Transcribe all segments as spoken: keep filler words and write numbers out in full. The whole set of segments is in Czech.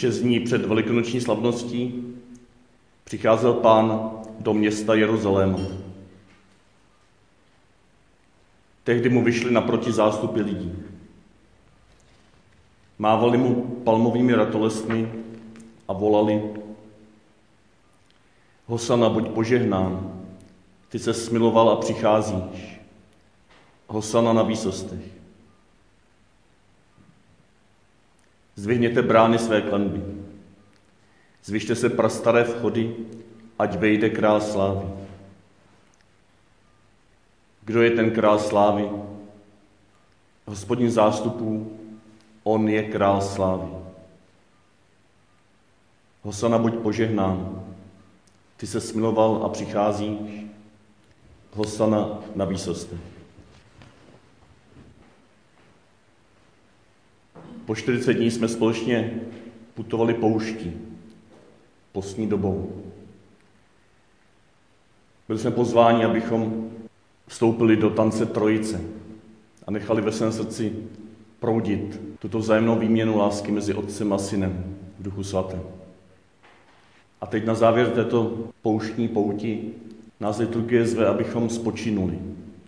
Šest dní před velikonoční slavností přicházel Pán do města Jeruzaléma. Tehdy mu vyšly naproti zástupy lidí. Mávali mu palmovými ratolestmi a volali: Hosana, buď požehnán, ty se smiloval a přicházíš. Hosana na výsostech. Zvihněte brány své klenby. Zvyšte se prastaré vchody, ať vejde král slávy. Kdo je ten král slávy? Hospodin zástupů, on je král slávy. Hosana, buď požehnán, ty se smiloval a přicházíš. Hosana na výsostech. Po čtyřiceti dní jsme společně putovali pouští, postní dobou. Byli jsme pozváni, abychom vstoupili do tance Trojice a nechali ve svém srdci proudit tuto vzájemnou výměnu lásky mezi Otcem a Synem v Duchu Svatém. A teď na závěr této pouštní pouti nás liturgie zve, abychom spočinuli,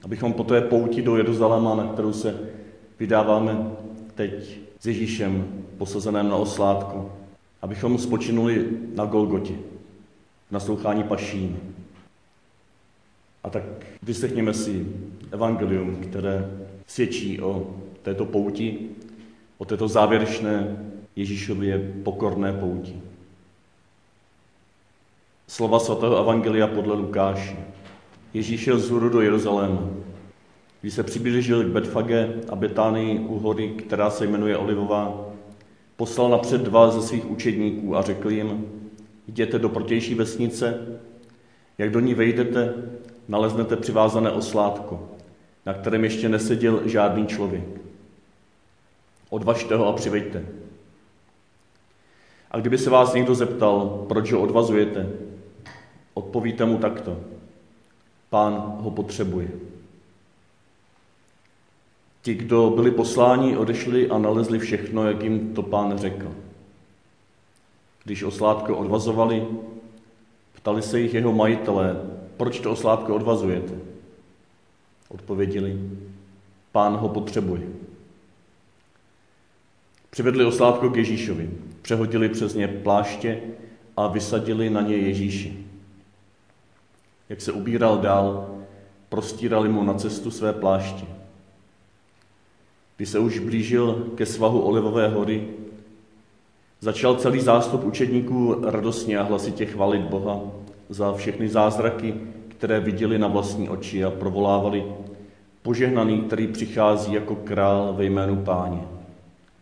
abychom po té pouti do Jeruzaléma, na kterou se vydáváme teď s Ježíšem posazeném na oslátku, abychom spočinuli na Golgotě, na slouchání pašíny. A tak vyslechněme si evangelium, které svědčí o této pouti, o této závěrečné Ježíšově pokorné pouti. Slova svatého evangelia podle Lukáše. Ježíš šel vzhůru do Jeruzaléma. Když se přiblížil k Betfage a Betánii u hory, která se jmenuje Olivová, poslal napřed dva ze svých učedníků a řekl jim: jděte do protější vesnice, jak do ní vejdete, naleznete přivázané oslátko, na kterém ještě neseděl žádný člověk. Odvažte ho a přiveďte. A kdyby se vás někdo zeptal, proč ho odvazujete, odpovíte mu takto: Pán ho potřebuje. Ti, kdo byli posláni, odešli a nalezli všechno, jak jim to Pán řekl. Když oslátko odvazovali, ptali se jich jeho majitelé: proč to oslátko odvazujete? Odpověděli: Pán ho potřebuje. Přivedli oslátko k Ježíšovi, přehodili přes ně pláště a vysadili na ně Ježíši. Jak se ubíral dál, prostírali mu na cestu své pláště. Když se už blížil ke svahu Olivové hory, začal celý zástup učedníků radostně a hlasitě chválit Boha za všechny zázraky, které viděli na vlastní oči, a provolávali: požehnaný, který přichází jako král ve jménu Páně.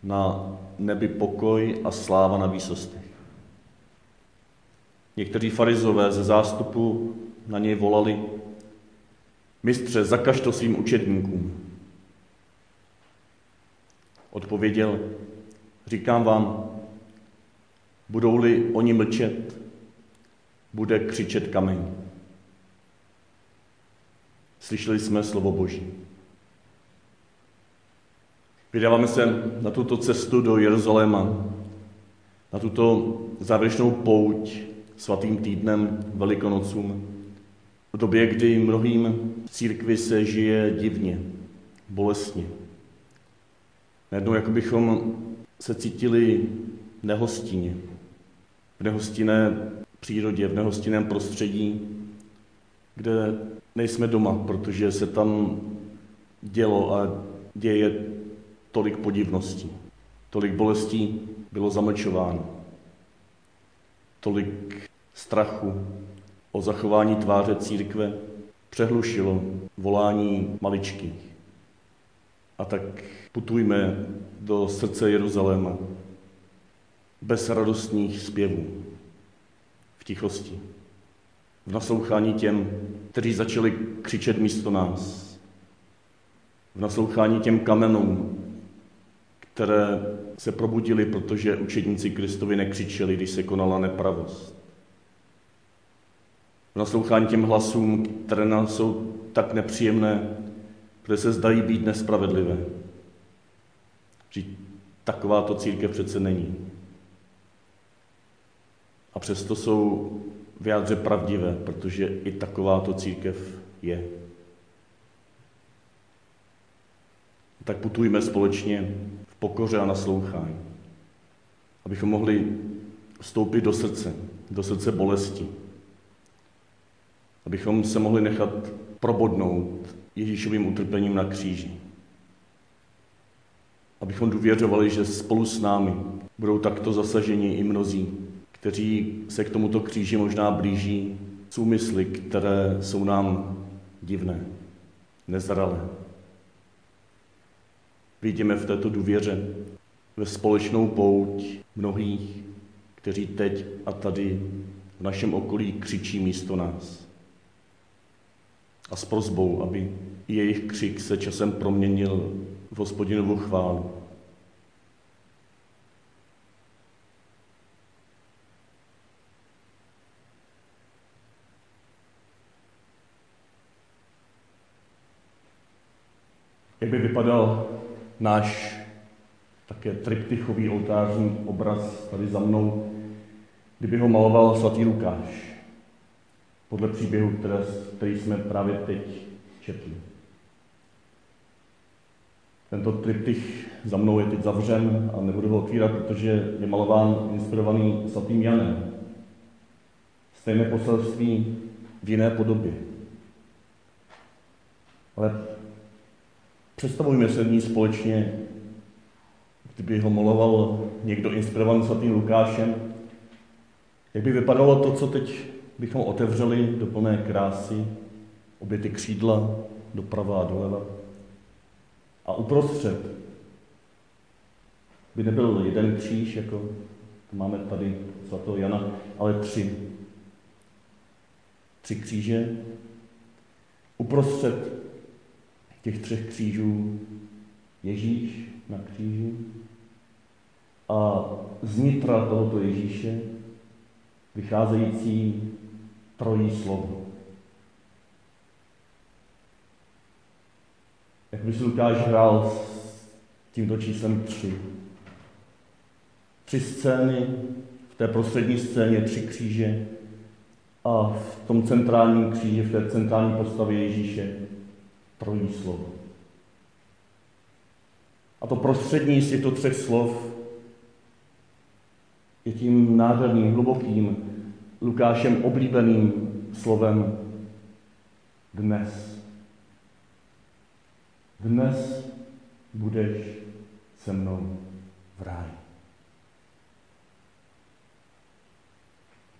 Na nebi pokoj a sláva na výsostech. Někteří farizové ze zástupu na něj volali: mistře, zakaž to svým učedníkům. Odpověděl: říkám vám, budou-li oni mlčet, bude křičet kamen. Slyšeli jsme slovo Boží. Vydáváme se na tuto cestu do Jeruzaléma, na tuto závěrečnou pouť svatým týdnem Velikonocům, v době, kdy mnohým v církvi se žije divně, bolestně. Najednou, jako bychom se cítili nehostinně, v nehostinné přírodě, v nehostinném prostředí, kde nejsme doma, protože se tam dělo a děje tolik podivností, tolik bolestí bylo zamlčováno, tolik strachu o zachování tváře církve přehlušilo volání maličkých. A tak putujme do srdce Jeruzaléma bez radostných zpěvů, v tichosti, v naslouchání těm, kteří začali křičet místo nás, v naslouchání těm kamenům, které se probudily, protože učedníci Kristovi nekřičeli, když se konala nepravost. V naslouchání těm hlasům, které nám jsou tak nepříjemné, kde se zdají být nespravedlivé. Takováto církev přece není. A přesto jsou v jádře pravdivé, protože i takováto církev je. Tak putujme společně v pokoře a naslouchání, abychom mohli vstoupit do srdce, do srdce bolesti, abychom se mohli nechat probodnout Ježíšovým utrpením na kříži. Abychom důvěřovali, že spolu s námi budou takto zasaženi i mnozí, kteří se k tomuto kříži možná blíží s úmysly, které jsou nám divné, nezralé. Vidíme v této důvěře ve společnou pouť mnohých, kteří teď a tady v našem okolí křičí místo nás. A s prosbou, aby jejich křik se časem proměnil v Hospodinovu chválu. Jak by vypadal náš také triptychový oltářní obraz tady za mnou, kdyby ho maloval svatý Lukáš podle příběhu, které, který jsme právě teď četli. Tento triptych za mnou je teď zavřen a nebudu ho otvírat, protože je malován inspirovaný svatým Janem. Stejné poselství v jiné podobě. Ale představujme se v ní společně, kdyby ho maloval někdo inspirovaný svatým Lukášem, jak by vypadalo to, co teď bychom otevřeli do plné krásy, obě ty křídla doprava a doleva. A uprostřed by nebyl jeden kříž, jako máme tady svatého Jana, ale tři. Tři kříže. Uprostřed těch třech křížů Ježíš na kříži a znitra tohoto Ježíše vycházející trojí slovo. Jak by si Lukáš hrál s tímto číslem tři. Tři scény, v té prostřední scéně tři kříže a v tom centrálním kříži, v té centrální postavě Ježíše trojí slovo. A to prostřední z těchto třech slov je tím nádherným, hlubokým, Lukášem oblíbeným slovem dnes. Dnes budeš se mnou v ráji.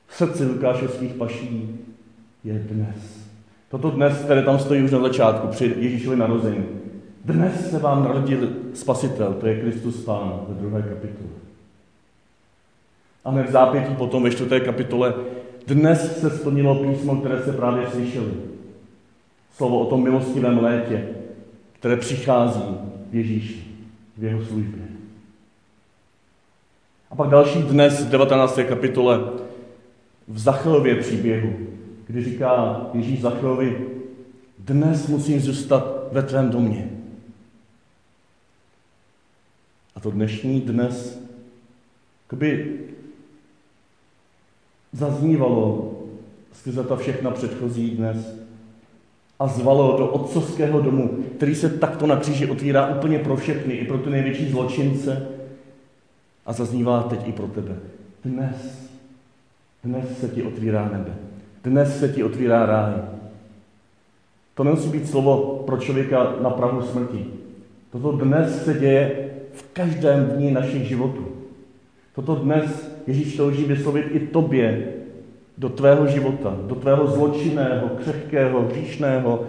V srdci Lukášovských paší je dnes. Toto dnes, které tam stojí už na začátku, při Ježíšově narození. Dnes se vám narodil Spasitel, to je Kristus Pán ve druhé kapitole. A hned v zápětí potom ve čtvrté kapitole dnes se splnilo písmo, které se právě slyšeli. Slovo o tom milostivém létě, které přichází v Ježíši, v jeho službě. A pak další dnes v devatenácté kapitole v Zachéově příběhu, kdy říká Ježíš Zachéovi, dnes musím zůstat ve tvém domě. A to dnešní dnes, kdyby zaznívalo skrze ta všechna předchozí dnes a zvalo do otcovského domu, který se takto na kříži otvírá úplně pro všechny, i pro ty největší zločince a zaznívá teď i pro tebe. Dnes, dnes se ti otvírá nebe. Dnes se ti otvírá ráj. To nemusí být slovo pro člověka na prahu smrti. Toto dnes se děje v každém dni našich životů. Toto dnes Ježíš touží vyslovit i tobě do tvého života, do tvého zločinného, křehkého, hříšného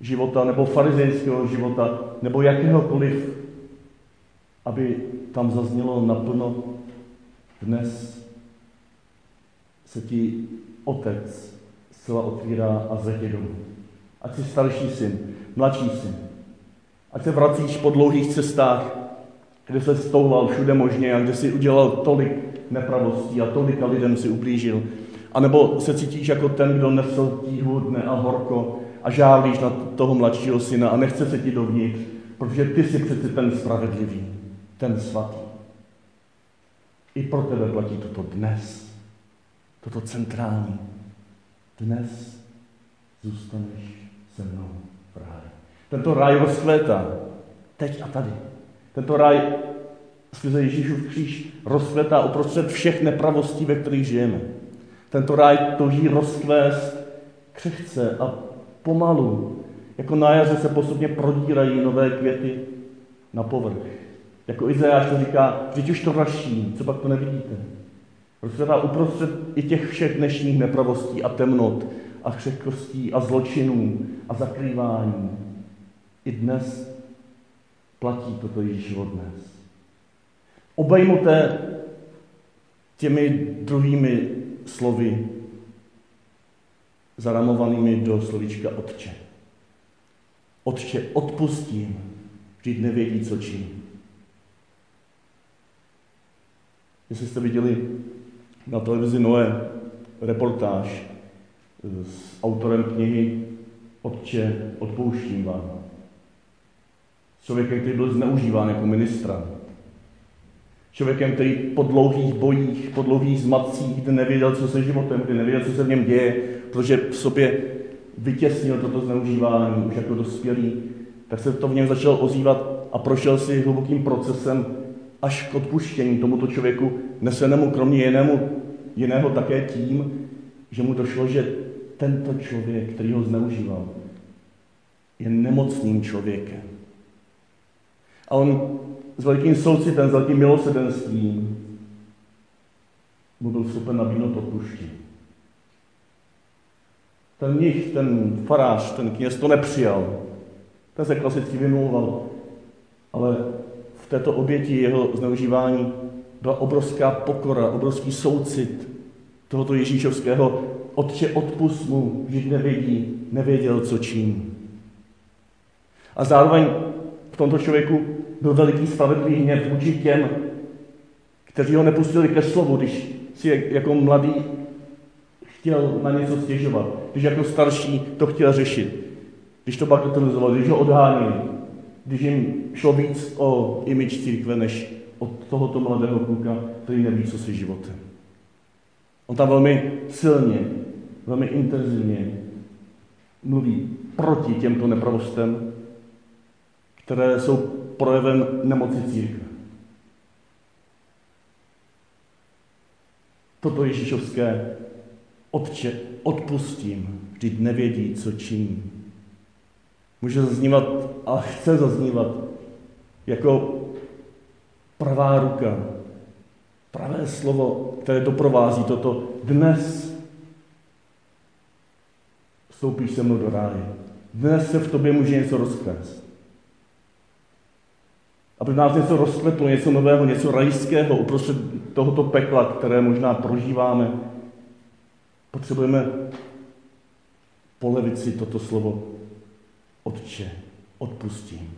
života nebo farizejského života nebo jakéhokoliv, aby tam zaznělo naplno dnes se ti Otec zcela otvírá a zve tě domů. Ať jsi starší syn, mladší syn. Ať se vracíš po dlouhých cestách, kde se stouval všude možně a kde si udělal tolik nepravostí a tolika lidem si ublížil. A nebo se cítíš jako ten, kdo nesl tíhu dne a horko a žárlíš na toho mladšího syna a nechce se ti dovnitř, protože ty jsi přeci ten spravedlivý, ten svatý. I pro tebe platí toto dnes. toto centrální. Dnes zůstaneš se mnou v ráji. Tento ráj rozkvétá teď a tady. Tento ráj skrze Ježíšův kříž rozkvétá uprostřed všech nepravostí, ve kterých žijeme. Tento ráj touží rozkvést křehce a pomalu. Jako na jaře se postupně prodírají nové květy na povrch. Jako Izajáš to říká, vždyť už to raší, co pak to nevidíte. Rozkvétá uprostřed i těch všech dnešních nepravostí a temnot a křehkostí a zločinů a zakrývání. I dnes platí toto Ježíšovo dnes. Obejmuté těmi druhými slovy zaramovanými do slovíčka Otče. Otče, odpustím, vždyť nevědí, co činí. Jestli jste viděli na televizi Noé reportáž s autorem knihy Otče, odpouštím vám. Člověkem, který byl zneužíván jako ministra. Člověkem, který po dlouhých bojích, po dlouhých zmatcích, kdy nevěděl, co se životem, kdy nevěděl, co se v něm děje, protože v sobě vytěsnil toto zneužívání už jako dospělý, tak se to v něm začalo ozývat a prošel si hlubokým procesem až k odpuštění tomuto člověku nesenému kromě jinému, jiného také tím, že mu došlo, že tento člověk, který ho zneužíval, je nemocným člověkem. A on s velkým soucitem, s velkým milosrdenstvím mu byl schopen nabídnout odpuštění. Ten mnich, ten farář, ten kněz to nepřijal. Ten se klasicky vymlouval. Ale v této oběti jeho zneužívání byla obrovská pokora, obrovský soucit tohoto ježíšovského Otče, odpusť mu, vždyť nevědí, nevěděl, co činí. A zároveň v tomto člověku byl veliký spravedlivý hněv vůči těm, kteří ho nepustili ke slovu, když si jako mladý chtěl na něco stěžovat, když jako starší to chtěl řešit, když to bagatelizoval, když ho odháněl, když jim šlo víc o image církve, než od tohoto mladého kluka, který neví, co si životem. On tam velmi silně, velmi intenzivně mluví proti těmto nepravostem, které jsou projevem nemoci církve. Toto ježíšovské Otče, odpustím, vždyť nevědí, co činí. Může zaznívat a chce zaznívat jako pravá ruka, pravé slovo, které doprovází toto. Dnes vstoupíš se mnou do ráje. Dnes se v tobě může něco rozkvést. Aby v nás něco rozkvetlo, něco nového, něco rajského uprostřed tohoto pekla, které možná prožíváme, potřebujeme polevit si toto slovo Otče, odpustím.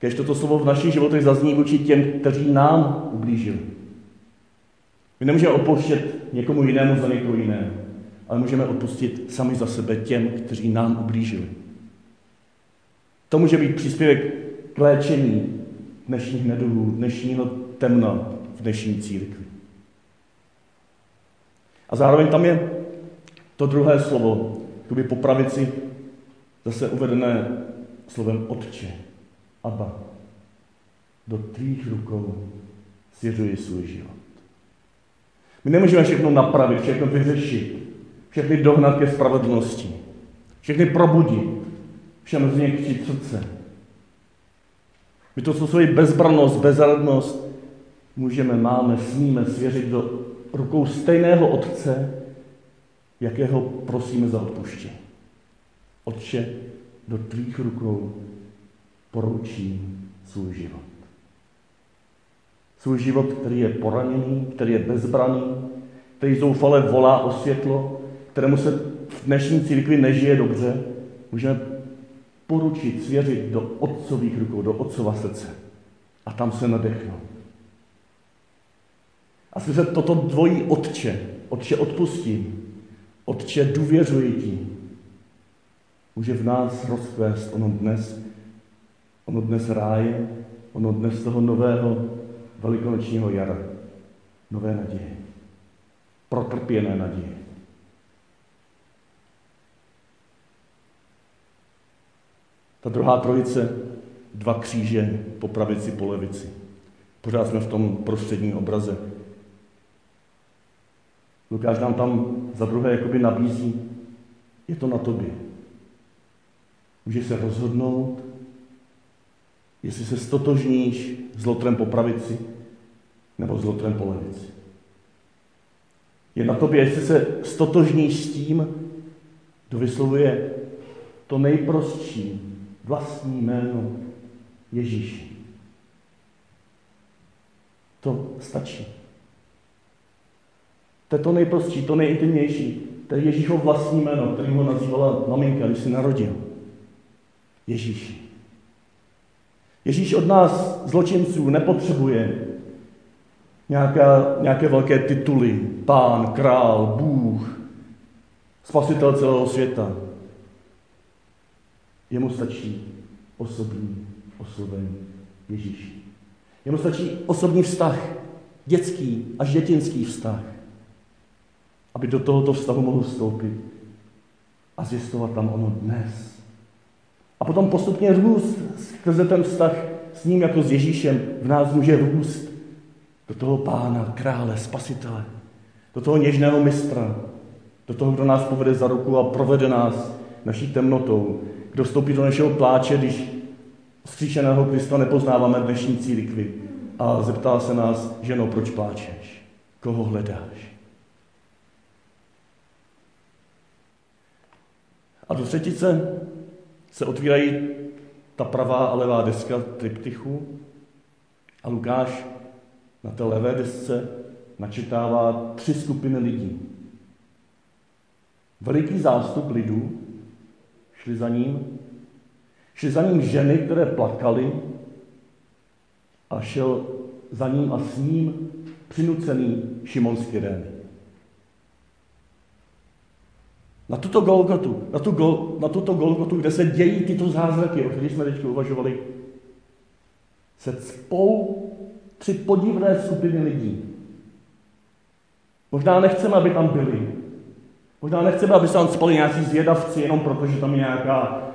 Kéž toto slovo v našich životech zazní vůči těm, kteří nám ublížili. My nemůžeme odpouštět někomu jinému za někoho jiného, ale můžeme odpustit sami za sebe těm, kteří nám ublížili. To může být příspěvek k léčení dnešních neduhů, dnešního temna v dnešní církvi. A zároveň tam je to druhé slovo, kdyby po pravici zase uvedené slovem Otče, Abba. Do tvých rukou svěřuji svůj život. My nemůžeme všechno napravit, všechno vyřešit, všechny dohnat ke spravedlnosti, všechny probudit, všem změkčit srdce. My to, co svoji bezbrannost, bezradnost můžeme, máme, smíme svěřit do rukou stejného Otce, jakého prosíme za odpuštění. Otče, do tvých rukou poroučím svůj život. Svůj život, který je poraněný, který je bezbraný, který zoufale volá o světlo, kterému se v dnešní církvi nežije dobře, můžeme poručit, svěřit do Otcových rukou, do Otcova srdce. A tam se nadechnout. A slyšet toto dvojí Otče, Otče, odpustím, Otče, důvěřuji ti, může v nás rozkvést ono dnes, ono dnes ráje, ono dnes toho nového velikonočního jara, nové naděje. protrpěné naději. Ta druhá trojice, dva kříže po pravici, po levici. Pořád jsme v tom prostředním obraze. Lukáš nám tam za druhé jakoby nabízí, je to na tobě. Můžeš se rozhodnout, jestli se stotožníš s lotrem po pravici nebo s lotrem po levici. Je na tobě, jestli se stotožníš s tím, kdo vyslovuje to nejprostší vlastní jméno Ježíši. To stačí. To je to nejprostší, to nejintimnější. To je Ježíšovo vlastní jméno, kterým ho nazývala maminka, když se narodil. Ježíši. Ježíš od nás, zločinců, nepotřebuje nějaká, nějaké velké tituly. Pán, král, Bůh, spasitel celého světa. Jemu stačí osobní oslovení Ježíši. Jemu stačí osobní vztah, dětský až dětinský vztah, aby do tohoto vztahu mohl vstoupit a zjistovat tam ono dnes. A potom postupně růst skrze ten vztah s ním jako s Ježíšem. V nás může růst do toho pána, krále, spasitele, do toho něžného mistra, do toho, kdo nás povede za ruku a provede nás naší temnotou, kdo vstoupí do našeho pláče, když vzkříšeného Krista nepoznáváme dnešní církvi a zeptá se nás, ženo, proč pláčeš? Koho hledáš? A do třetice se otvírají ta pravá a levá deska triptychu a Lukáš na té levé desce načítává tři skupiny lidí. Veliký zástup lidů šli za ním, šli za ním ženy, které plakaly, a šel za ním a s ním přinucený Šimon z Kyrény. Na tuto Golgotu, na, tu gol, na tuto Golgotu, kde se dějí tyto zázraky, o kterých jsme teď uvažovali, se cpou tři podivné skupiny lidí. Možná nechceme, aby tam byli. Možná nechceme, aby se tam cpali nějací zvědavci, jenom protože tam je nějaká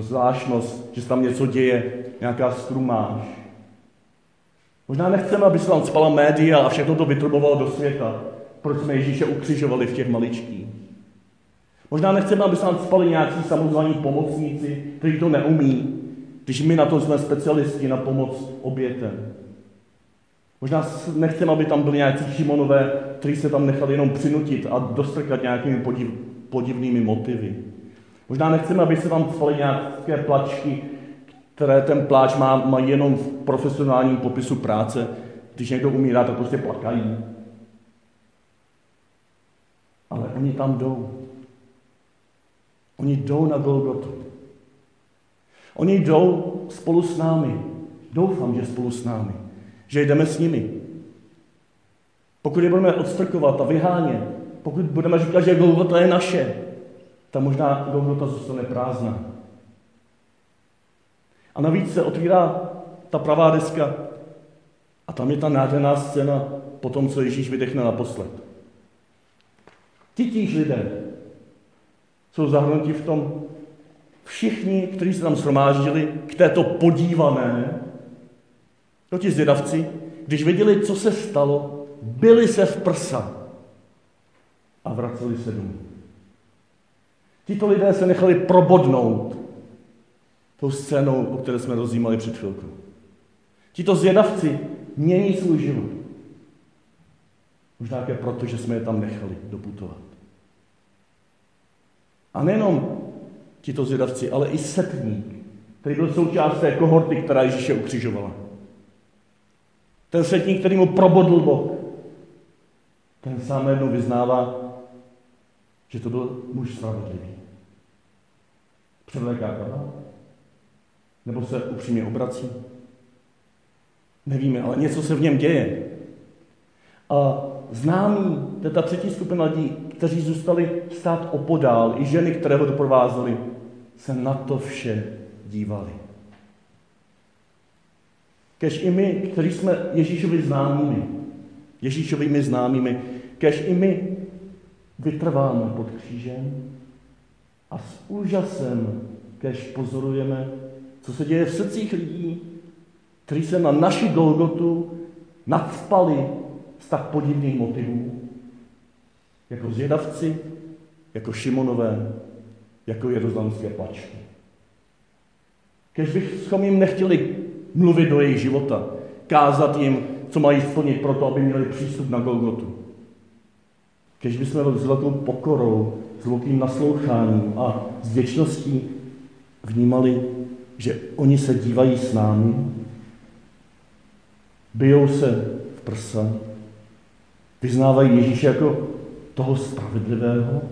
zvláštnost, že se tam něco děje, nějaká strumáž. Možná nechceme, aby se tam cpala média a všechno to vytrubovalo do světa, proč jsme Ježíše ukřižovali v těch maličkých. Možná nechceme, aby se tam cpali nějací samozvaní pomocníci, kteří to neumí, když my na to jsme specialisti na pomoc obětem. Možná nechceme, aby tam byli nějací Šimonové, kteří se tam nechali jenom přinutit a dostrkat nějakými podiv, podivnými motivy. Možná nechceme, aby se tam cpaly nějaké plačky, které ten pláč má, má jenom v profesionálním popisu práce. Když někdo umírá, tak prostě plakají. Ale oni tam jdou. Oni jdou na Golgotu. Oni jdou spolu s námi. Doufám, že spolu s námi. Že jdeme s nimi. Pokud je budeme odstrkovat a vyhánět, pokud budeme říkat, že Golgota je naše, ta možná Golgota zůstane prázdná. A navíc se otvírá ta pravá deska a tam je ta nádherná scéna po tom, co Ježíš vydechne naposled. Titíž lidé jsou zahrnuti v tom všichni, kteří se tam shromáždili k této podívané, to ti zvědavci, když viděli, co se stalo, bili se v prsa a vraceli se domů. Tito lidé se nechali probodnout tou scénou, o které jsme rozjímali před chvilkou. Tito zvědavci mění svůj život. Možná také proto, že jsme je tam nechali doputovat. A nejenom tito zvědavci, ale i setník, který byl součástí té kohorty, která Ježíše ukřižovala. Ten setník, který mu probodl bok, ten sám jednou vyznává, že to byl muž spravedlivý. Převléká kabát? Nebo se upřímně obrací? Nevíme, ale něco se v něm děje. A známí, to je ta třetí skupina lidí, kteří zůstali stát opodál, i ženy, které ho doprovázely, se na to vše dívali. Kéž i my, kteří jsme Ježíšovi známými, Ježíšovými známými, Kéž i my vytrváme pod křížem a s úžasem kéž pozorujeme, co se děje v srdcích lidí, kteří se na naši Golgotu nadspali z tak podivných motivů, jako zvědavci, jako Šimonové, jako jeruzalémské plačky. Kéž bychom jim nechtěli mluvit do jejich života, kázat jim, co mají splnit proto, aby měli přístup na Golgotu. Kéž bychom s velkou pokorou, s velkým nasloucháním a s vděčností vnímali, že oni se dívají s námi, bijou se v prsa, vyznávají Ježíše jako toho spravedlivého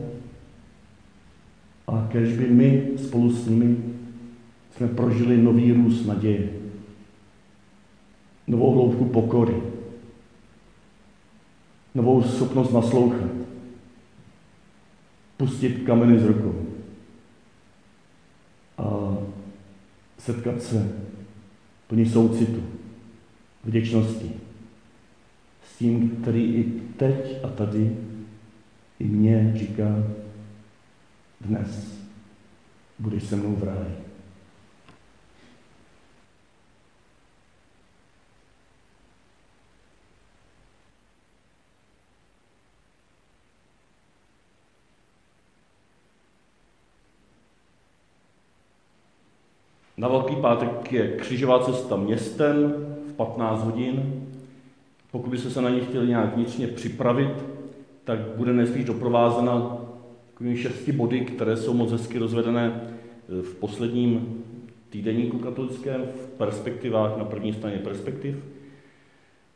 a kéž by my spolu s nimi jsme prožili nový růst naděje, novou hloubku pokory, novou schopnost naslouchat, pustit kameny z rukou a setkat se plní soucitu, vděčnosti s tím, který i teď a tady i mě říká dnes, budeš se mnou v ráji. Na Velký pátek je křižová cesta městem v patnáct hodin. Pokud byste se na ní chtěli nějak vnitřně připravit, tak bude nejspíš doprovázena takovými šesti body, které jsou moc hezky rozvedené v posledním týdeníku katolickém v perspektivách, na první straně perspektiv,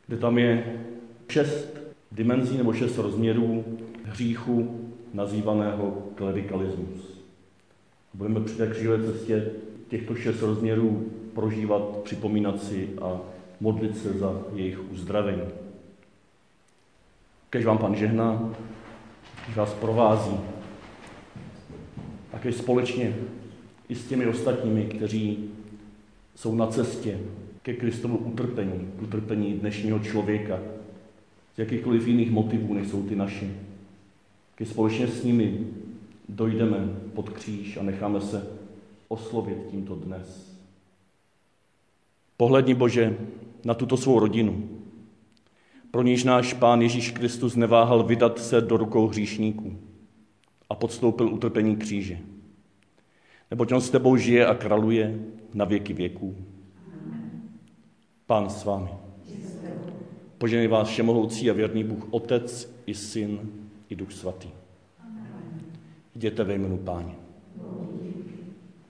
kde tam je šest dimenzí nebo šest rozměrů hříchu nazývaného klerikalismus. Budeme při té křižové cestě těchto šest rozměrů prožívat, připomínat si a modlit se za jejich uzdravení. Kéž vám Pán žehná, kéž vás provází a kéž společně i s těmi ostatními, kteří jsou na cestě ke Kristovu utrpení, utrpení dnešního člověka, z jakýchkoliv jiných motivů, než jsou ty naše, kéž společně s nimi dojdeme pod kříž a necháme se oslovit tímto dnes. Pohledni, Bože, na tuto svou rodinu, pro níž náš Pán Ježíš Kristus neváhal vydat se do rukou hříšníků a podstoupil utrpení kříže. Neboť on s tebou žije a kraluje na věky věků. Pán s vámi. Poženej vás všemohoucí a věrný Bůh, Otec i Syn i Duch Svatý. Jděte ve jménu Páně.